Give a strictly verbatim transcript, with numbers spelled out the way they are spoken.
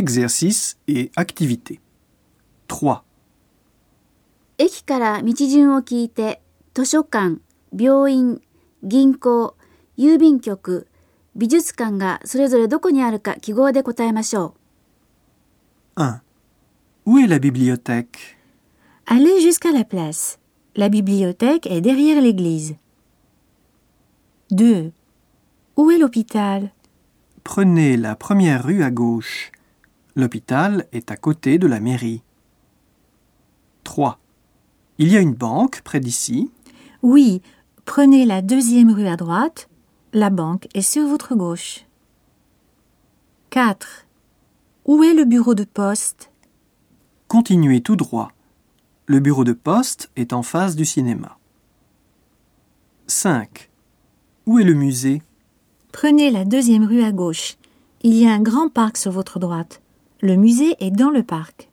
Exercice et activité. trois. 駅から道順を聞いて、図書館、病院、銀行、郵便局、美術館がそれぞれどこにあるか記号で答えましょう。いち. Où est la bibliothèque? Allez jusqu'à la place. La bibliothèque est derrière l'église. deux. Où est l'hôpital? Prenez la première rue à gauche. L'hôpital est à côté de la mairie. trois. Il y a une banque près d'ici. Oui, prenez la deuxième rue à droite. La banque est sur votre gauche. quatre. Où est le bureau de poste? Continuez tout droit. Le bureau de poste est en face du cinéma. cinq. Où est le musée? Prenez la deuxième rue à gauche. Il y a un grand parc sur votre droite. Le musée est dans le parc.